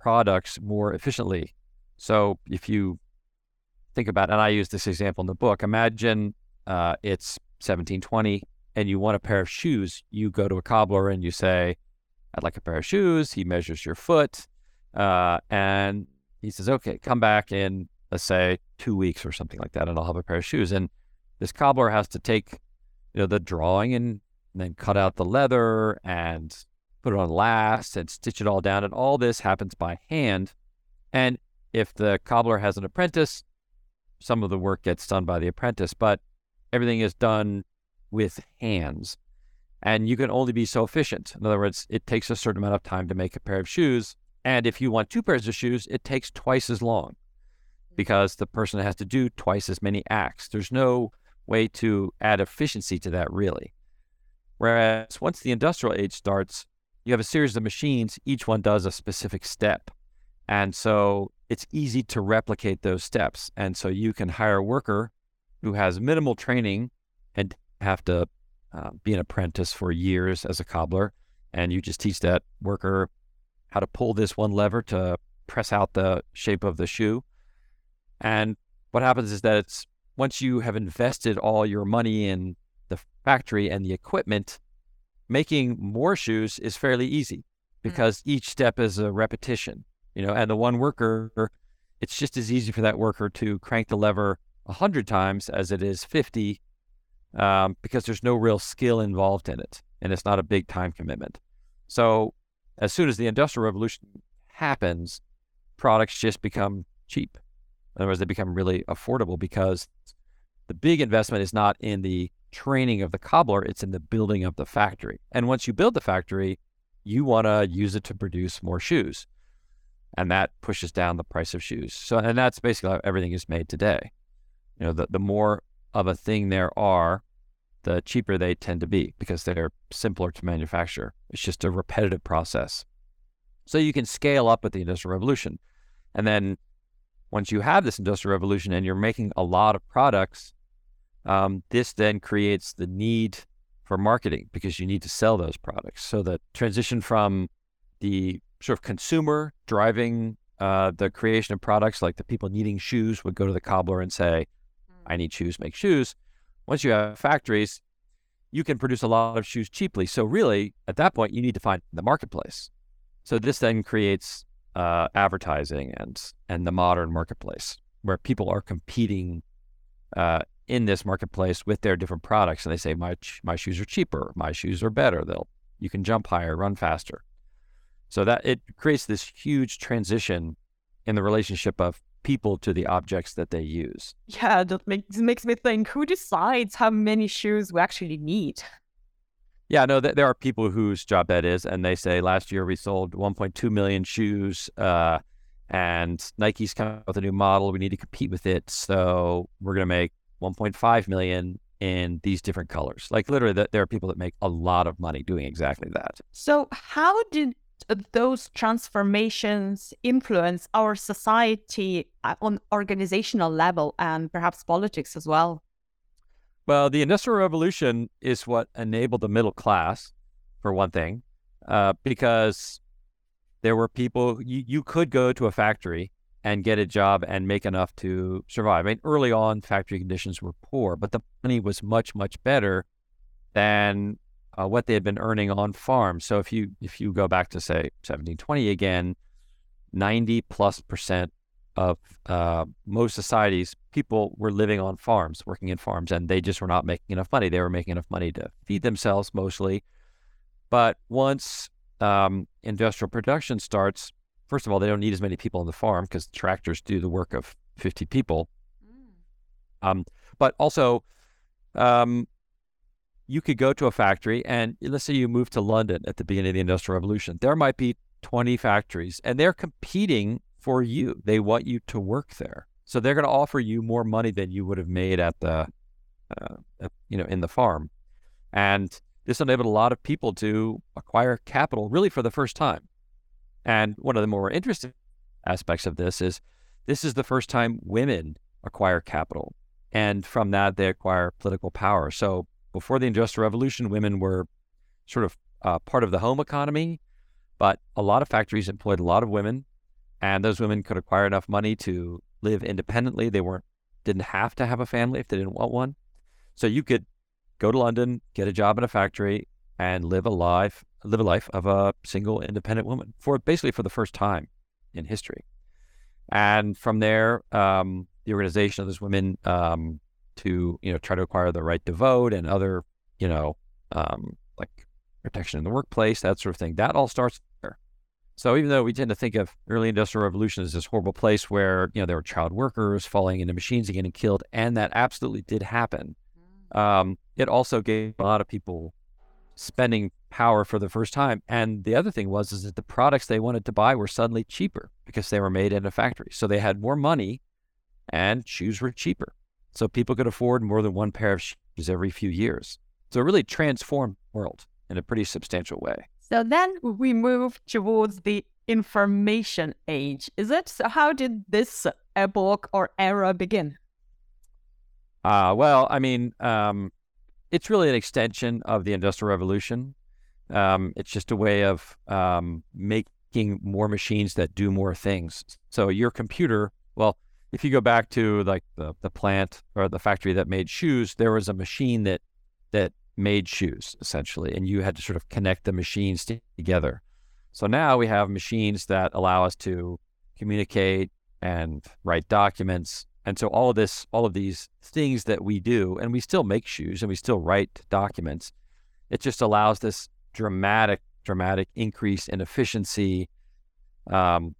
products more efficiently. So if you think about, and I use this example in the book, imagine uh, it's seventeen twenty and you want a pair of shoes. You go to a cobbler and you say, I'd like a pair of shoes. He measures your foot uh, and he says, okay, come back in, let's say, two weeks or something like that, and I'll have a pair of shoes. And this cobbler has to take, you know, the drawing and, and then cut out the leather and put it on last and stitch it all down. And all this happens by hand. And if the cobbler has an apprentice, some of the work gets done by the apprentice, but everything is done with hands. And you can only be so efficient. In other words, it takes a certain amount of time to make a pair of shoes. And if you want two pairs of shoes, it takes twice as long because the person has to do twice as many acts. There's no way to add efficiency to that, really. Whereas once the industrial age starts, you have a series of machines, each one does a specific step. And so it's easy to replicate those steps. And so you can hire a worker who has minimal training and have to uh, be an apprentice for years as a cobbler. And you just teach that worker how to pull this one lever to press out the shape of the shoe. And what happens is that it's once you have invested all your money in the factory and the equipment, making more shoes is fairly easy because mm. each step is a repetition, you know, and the one worker, it's just as easy for that worker to crank the lever a hundred times as it is fifty um, because there's no real skill involved in it. And it's not a big time commitment. So as soon as the Industrial Revolution happens, products just become cheap. In other words, they become really affordable because the big investment is not in the training of the cobbler, it's in the building of the factory. And once you build the factory, you want to use it to produce more shoes. And that pushes down the price of shoes. So, and that's basically how everything is made today. You know, the, the more of a thing there are, the cheaper they tend to be because they're simpler to manufacture. It's just a repetitive process. So you can scale up with the Industrial Revolution. And then once you have this Industrial Revolution and you're making a lot of products, um, this then creates the need for marketing because you need to sell those products. So the transition from the sort of consumer driving uh, the creation of products, like the people needing shoes would go to the cobbler and say, I need shoes, make shoes. Once you have factories, you can produce a lot of shoes cheaply. So really, at that point, you need to find the marketplace. So this then creates uh, advertising and and the modern marketplace, where people are competing uh, in this marketplace with their different products. And they say, my my shoes are cheaper, my shoes are better. They'll you can jump higher, run faster. So that it creates this huge transition in the relationship of people to the objects that they use. Yeah, that makes makes me think, who decides how many shoes we actually need? Yeah, no, th- there are people whose job that is, and they say last year we sold one point two million shoes, uh, and Nike's come out with a new model. We need to compete with it, so we're going to make one point five million in these different colors. Like literally, th- there are people that make a lot of money doing exactly that. So how did those transformations influence our society on organizational level and perhaps politics as well? Well, the Industrial Revolution is what enabled the middle class, for one thing, uh, because there were people, you, you could go to a factory and get a job and make enough to survive. I mean, early on, factory conditions were poor, but the money was much, much better than Uh, what they had been earning on farms. So if you if you go back to, say, seventeen twenty again, ninety plus percent of uh, most societies, people were living on farms, working in farms, and they just were not making enough money. They were making enough money to feed themselves mostly. But once um, industrial production starts, first of all, they don't need as many people on the farm because tractors do the work of fifty people. Mm. Um, but also... Um, you could go to a factory and let's say you move to London at the beginning of the Industrial Revolution. There might be twenty factories and they're competing for you. They want you to work there. So they're going to offer you more money than you would have made at the, uh, you know, in the farm. And this enabled a lot of people to acquire capital really for the first time. And one of the more interesting aspects of this is this is the first time women acquire capital. And from that, they acquire political power. So before the Industrial Revolution, women were sort of uh, part of the home economy, but a lot of factories employed a lot of women, and those women could acquire enough money to live independently. They weren't didn't have to have a family if they didn't want one. So you could go to London, get a job in a factory, and live a life live a life of a single independent woman for basically for the first time in history. And from there, um, the organization of those women. Um, to, you know, try to acquire the right to vote and other, you know, um, like protection in the workplace, that sort of thing. That all starts there. So even though we tend to think of early Industrial Revolution as this horrible place where, you know, there were child workers falling into machines and getting killed, and that absolutely did happen. Um, it also gave a lot of people spending power for the first time. And the other thing was is that the products they wanted to buy were suddenly cheaper because they were made in a factory. So they had more money and shoes were cheaper. So people could afford more than one pair of shoes every few years. So it really transformed the world in a pretty substantial way. So then we move towards the information age, is it? So how did this epoch or era begin? Uh, well, I mean, um, it's really an extension of the Industrial Revolution. Um, it's just a way of um, making more machines that do more things. So your computer, well, if you go back to like the, the plant or the factory that made shoes, there was a machine that that made shoes essentially, and you had to sort of connect the machines t- together. So now we have machines that allow us to communicate and write documents. And so all of this, all of these things that we do, and we still make shoes and we still write documents, it just allows this dramatic, dramatic increase in efficiency um,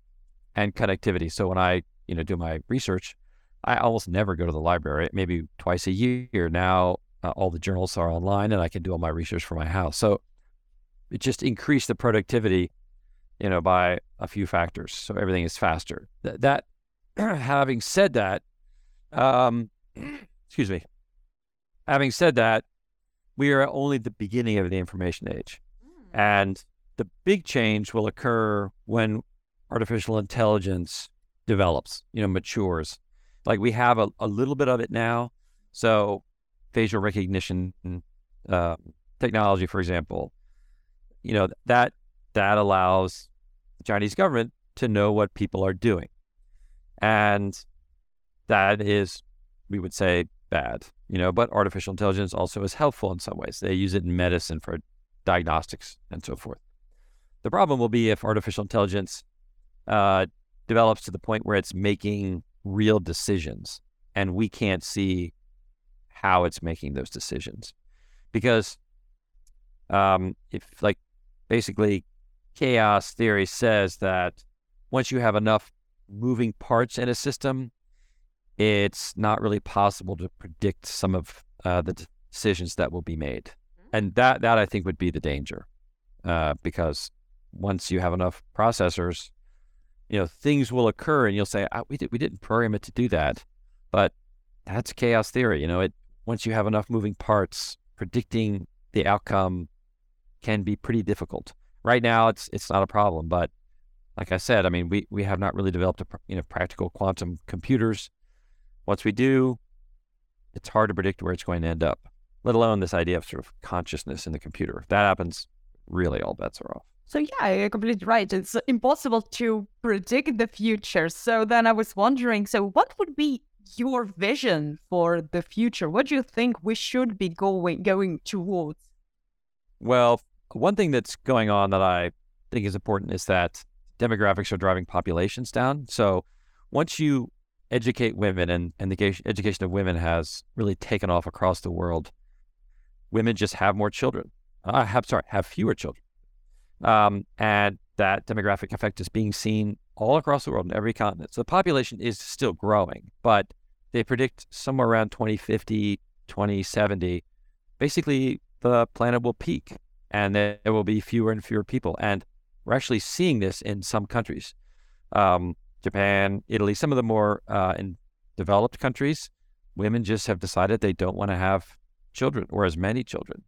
and connectivity. So when I, you know, do my research, I almost never go to the library, maybe twice a year. Now uh, all the journals are online and I can do all my research from my house. So it just increased the productivity, you know, by a few factors. So everything is faster. Th- that, having said that, um, excuse me, having said that, we are only at the beginning of the information age. And the big change will occur when artificial intelligence develops, you know, matures. Like we have a, a little bit of it now. So facial recognition uh, technology, for example, you know, that that allows the Chinese government to know what people are doing. And that is, we would say, bad, you know, but artificial intelligence also is helpful in some ways. They use it in medicine for diagnostics and so forth. The problem will be if artificial intelligence uh, develops to the point where it's making real decisions and we can't see how it's making those decisions. Because um, if like, basically, chaos theory says that once you have enough moving parts in a system, it's not really possible to predict some of uh, the decisions that will be made. And that, that I think would be the danger, uh, because once you have enough processors, you know, things will occur and you'll say, oh, we, did, we didn't program it to do that. But that's chaos theory. You know, it, once you have enough moving parts, predicting the outcome can be pretty difficult. Right now, it's it's not a problem, but like I said, I mean, we, we have not really developed a, you know, practical quantum computers. Once we do, it's hard to predict where it's going to end up, let alone this idea of sort of consciousness in the computer. If that happens, really all bets are off. So yeah, you're completely right. It's impossible to predict the future. So then I was wondering, so what would be your vision for the future? What do you think we should be going going towards? Well, one thing that's going on that I think is important is that demographics are driving populations down. So once you educate women, and, and the education of women has really taken off across the world, women just have more children. I uh, have, sorry, have fewer children. Um, and that demographic effect is being seen all across the world in every continent. So the population is still growing, but they predict somewhere around twenty fifty, twenty seventy, basically the planet will peak and there will be fewer and fewer people. And we're actually seeing this in some countries, um, Japan, Italy, some of the more uh, in developed countries, women just have decided they don't want to have children or as many children.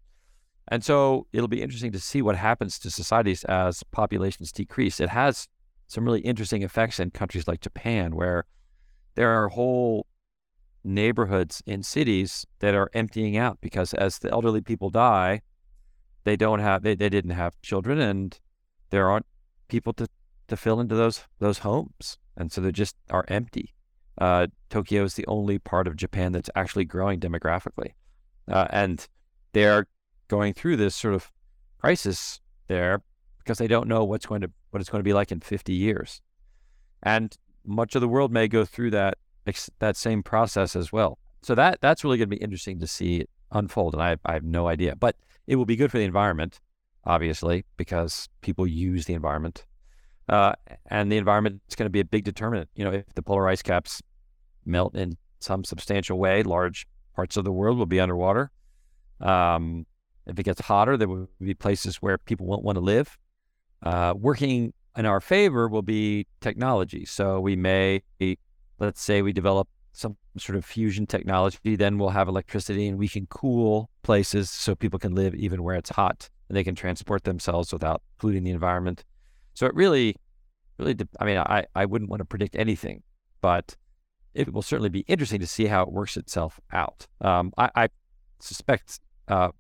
And so it'll be interesting to see what happens to societies as populations decrease. It has some really interesting effects in countries like Japan, where there are whole neighborhoods in cities that are emptying out because as the elderly people die, they don't have, they, they didn't have children and there aren't people to, to fill into those, those homes. And so they just are empty. Uh, Tokyo is the only part of Japan that's actually growing demographically. Uh, and they're going through this sort of crisis there because they don't know what's going to, what it's going to be like in fifty years. And much of the world may go through that, that same process as well. So that, that's really going to be interesting to see unfold. And I, I have no idea, but it will be good for the environment, obviously, because people use the environment. Uh, and the environment is going to be a big determinant. You know, if the polar ice caps melt in some substantial way, large parts of the world will be underwater. Um, if it gets hotter, there will be places where people won't want to live. Uh, working in our favor will be technology. So we may, let's say we develop some sort of fusion technology, then we'll have electricity and we can cool places so people can live even where it's hot and they can transport themselves without polluting the environment. So it really, really, de- I mean, I, I wouldn't want to predict anything, but it will certainly be interesting to see how it works itself out. Um, I, I suspect uh,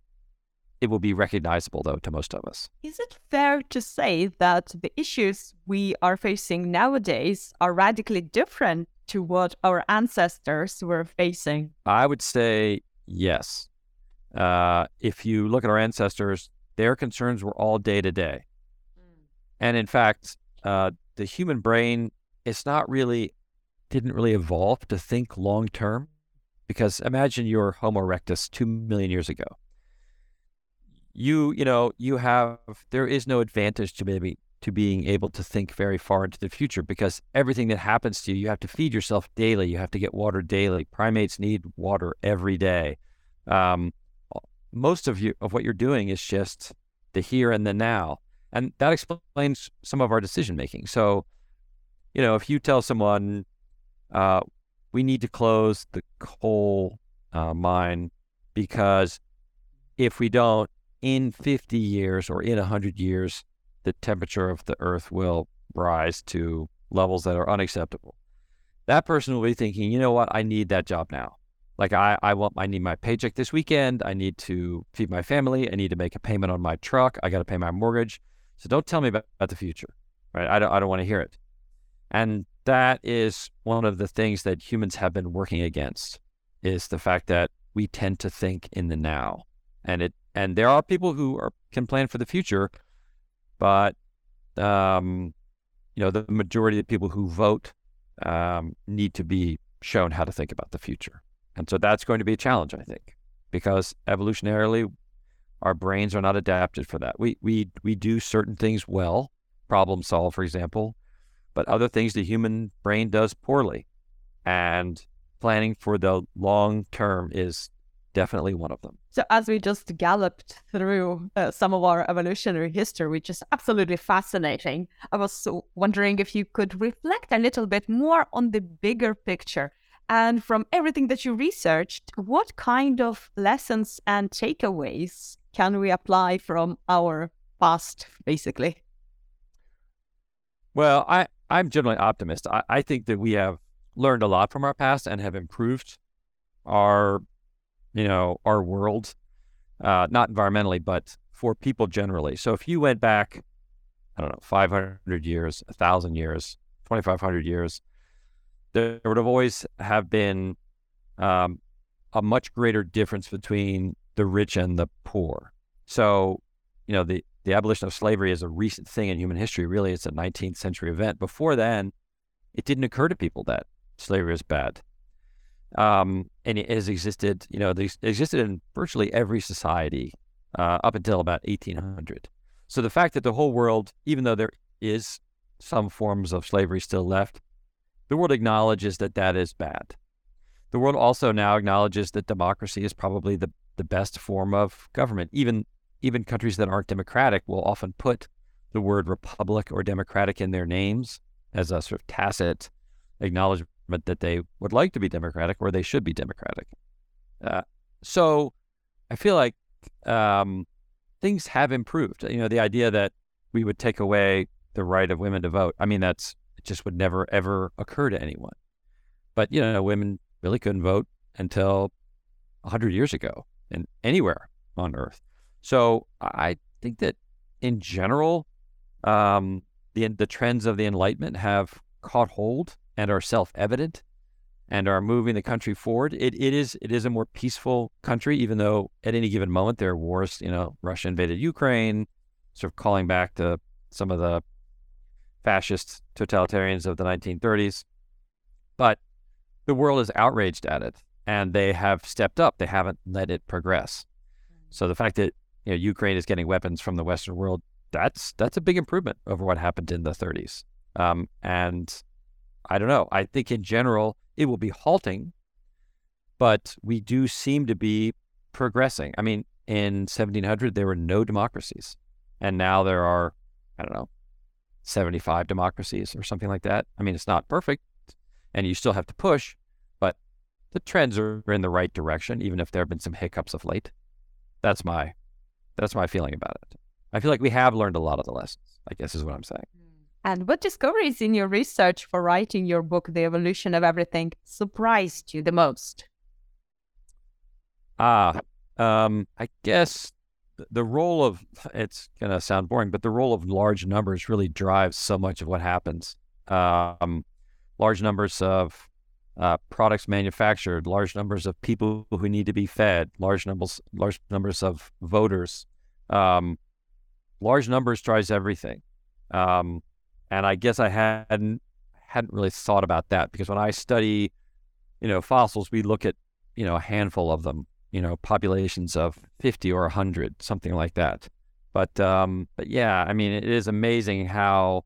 it will be recognizable, though, to most of us. Is it fair to say that the issues we are facing nowadays are radically different to what our ancestors were facing? I would say yes. Uh, if you look at our ancestors, their concerns were all day to day. And in fact, uh, the human brain is not really, didn't really evolve to think long term, because imagine you're Homo erectus two million years ago. You, you know, you have, there is no advantage to maybe to being able to think very far into the future, because everything that happens to you, you have to feed yourself daily. You have to get water daily. Primates need water every day. Um, most of you, of what you're doing is just the here and the now. And that explains some of our decision-making. So, you know, if you tell someone, uh, we need to close the coal uh, mine because if we don't, in fifty years or in one hundred years, the temperature of the earth will rise to levels that are unacceptable. That person will be thinking, you know what, I need that job now. Like I, I want, I need my paycheck this weekend. I need to feed my family. I need to make a payment on my truck. I got to pay my mortgage. So don't tell me about, about the future, right? I don't, I don't want to hear it. And that is one of the things that humans have been working against, is the fact that we tend to think in the now. And it, and there are people who are, can plan for the future, but, um, you know, the majority of the people who vote um, need to be shown how to think about the future. And so that's going to be a challenge, I think, because evolutionarily, our brains are not adapted for that. We we we do certain things well, problem solve, for example, but other things the human brain does poorly. And planning for the long term is definitely one of them. So as we just galloped through uh, some of our evolutionary history, which is absolutely fascinating, I was so wondering if you could reflect a little bit more on the bigger picture. And from everything that you researched, what kind of lessons and takeaways can we apply from our past, basically? Well, I, I'm generally an optimist. I, I think that we have learned a lot from our past and have improved our you know, our world, uh, not environmentally, but for people generally. So if you went back, I don't know, five hundred years, one thousand years, twenty-five hundred years, there would have always have been um, a much greater difference between the rich and the poor. So, you know, the, the abolition of slavery is a recent thing in human history. Really, it's a nineteenth century event. Before then, it didn't occur to people that slavery is bad. Um, and it has existed, you know, it existed in virtually every society uh, up until about eighteen hundred. So the fact that the whole world, even though there is some forms of slavery still left, the world acknowledges that that is bad. The world also now acknowledges that democracy is probably the, the best form of government. Even even countries that aren't democratic will often put the word republic or democratic in their names as a sort of tacit acknowledgement that they would like to be democratic or they should be democratic. Uh, so I feel like um, things have improved. You know, the idea that we would take away the right of women to vote, I mean, that's it just would never, ever occur to anyone. But, you know, women really couldn't vote until one hundred years ago and anywhere on Earth. So I think that in general, um, the, the trends of the Enlightenment have caught hold and are self-evident and are moving the country forward. It it is it is a more peaceful country, even though at any given moment there are wars. You know, Russia invaded Ukraine, sort of calling back to some of the fascist totalitarians of the nineteen thirties. But the world is outraged at it, and they have stepped up. They haven't let it progress. So the fact that, you know, Ukraine is getting weapons from the Western world, that's that's a big improvement over what happened in the thirties. Um, and I don't know. I think in general, it will be halting, but we do seem to be progressing. I mean, in seventeen hundred, there were no democracies. And now there are, I don't know, seventy-five democracies or something like that. I mean, it's not perfect and you still have to push, but the trends are in the right direction, even if there have been some hiccups of late. That's my, that's my feeling about it. I feel like we have learned a lot of the lessons, I guess is what I'm saying. And what discoveries in your research for writing your book, The Evolution of Everything, surprised you the most? Ah, um, I guess the role of, it's going to sound boring, but the role of large numbers really drives so much of what happens. Um, large numbers of uh, products manufactured, large numbers of people who need to be fed, large numbers, large numbers of voters. Um, large numbers drives everything. Um, and I guess I hadn't, hadn't really thought about that, because when I study, you know, fossils, we look at, you know, a handful of them, you know, populations of fifty or a hundred, something like that. But, um, but yeah, I mean, it is amazing how,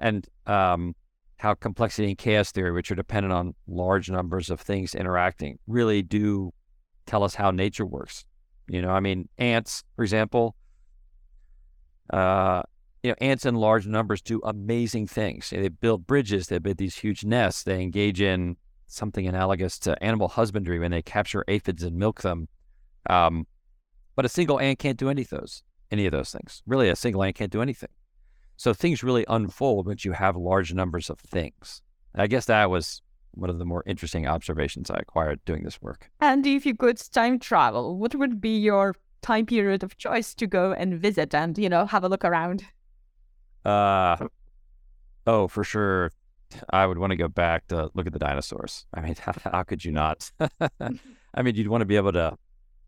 and, um, how complexity and chaos theory, which are dependent on large numbers of things interacting, really do tell us how nature works. You know, I mean, ants, for example, uh, you know, ants in large numbers do amazing things. They build bridges, they build these huge nests, they engage in something analogous to animal husbandry when they capture aphids and milk them. Um, but a single ant can't do any of those, any of those things. Really, a single ant can't do anything. So things really unfold once you have large numbers of things. And I guess that was one of the more interesting observations I acquired doing this work. And if you could time travel, what would be your time period of choice to go and visit and, you know, have a look around? Uh, oh, for sure. I would want to go back to look at the dinosaurs. I mean, how, how could you not? I mean, you'd want to be able to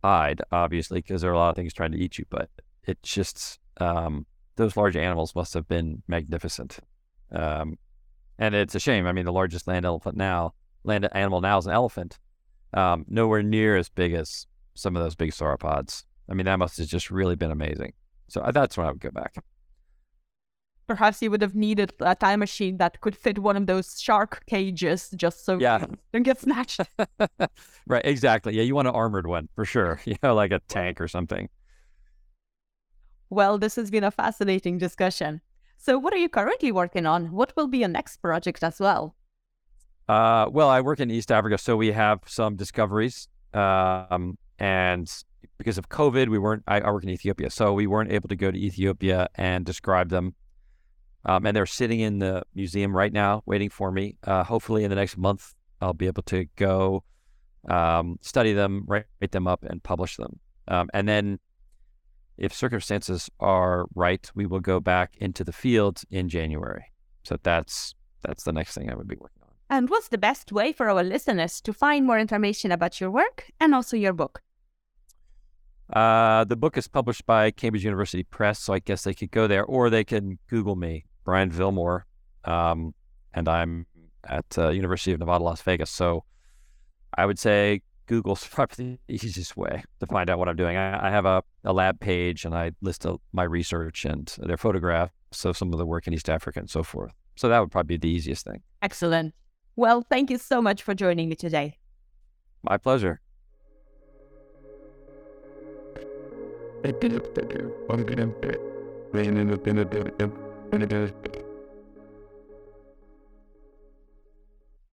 hide, obviously, because there are a lot of things trying to eat you, but it just, um, those large animals must have been magnificent. Um, and it's a shame. I mean, the largest land elephant now, land animal now is an elephant, um, nowhere near as big as some of those big sauropods. I mean, that must have just really been amazing. So that's when I would go back. Perhaps you would have needed a time machine that could fit one of those shark cages just so yeah. you don't get snatched. Right, exactly. Yeah, you want an armored one for sure. You know, like a tank or something. Well, this has been a fascinating discussion. So what are you currently working on? What will be your next project as well? Uh, well, I work in East Africa, so we have some discoveries. Um, and because of COVID, we weren't, I, I work in Ethiopia, so we weren't able to go to Ethiopia and describe them. Um, and they're sitting in the museum right now waiting for me. Uh, hopefully in the next month, I'll be able to go um, study them, write, write them up, and publish them. Um, and then if circumstances are right, we will go back into the field in January. So that's that's the next thing I would be working on. And what's the best way for our listeners to find more information about your work and also your book? Uh, the book is published by Cambridge University Press, so I guess they could go there, or they can Google me, Brian Villmoare, um, and I'm at uh, University of Nevada, Las Vegas. So I would say Google's probably the easiest way to find out what I'm doing. I, I have a, a lab page, and I list a, my research and their photographs, so some of the work in East Africa and so forth. So that would probably be the easiest thing. Excellent. Well, thank you so much for joining me today. My pleasure. I'm going to do it. I'm going to do it.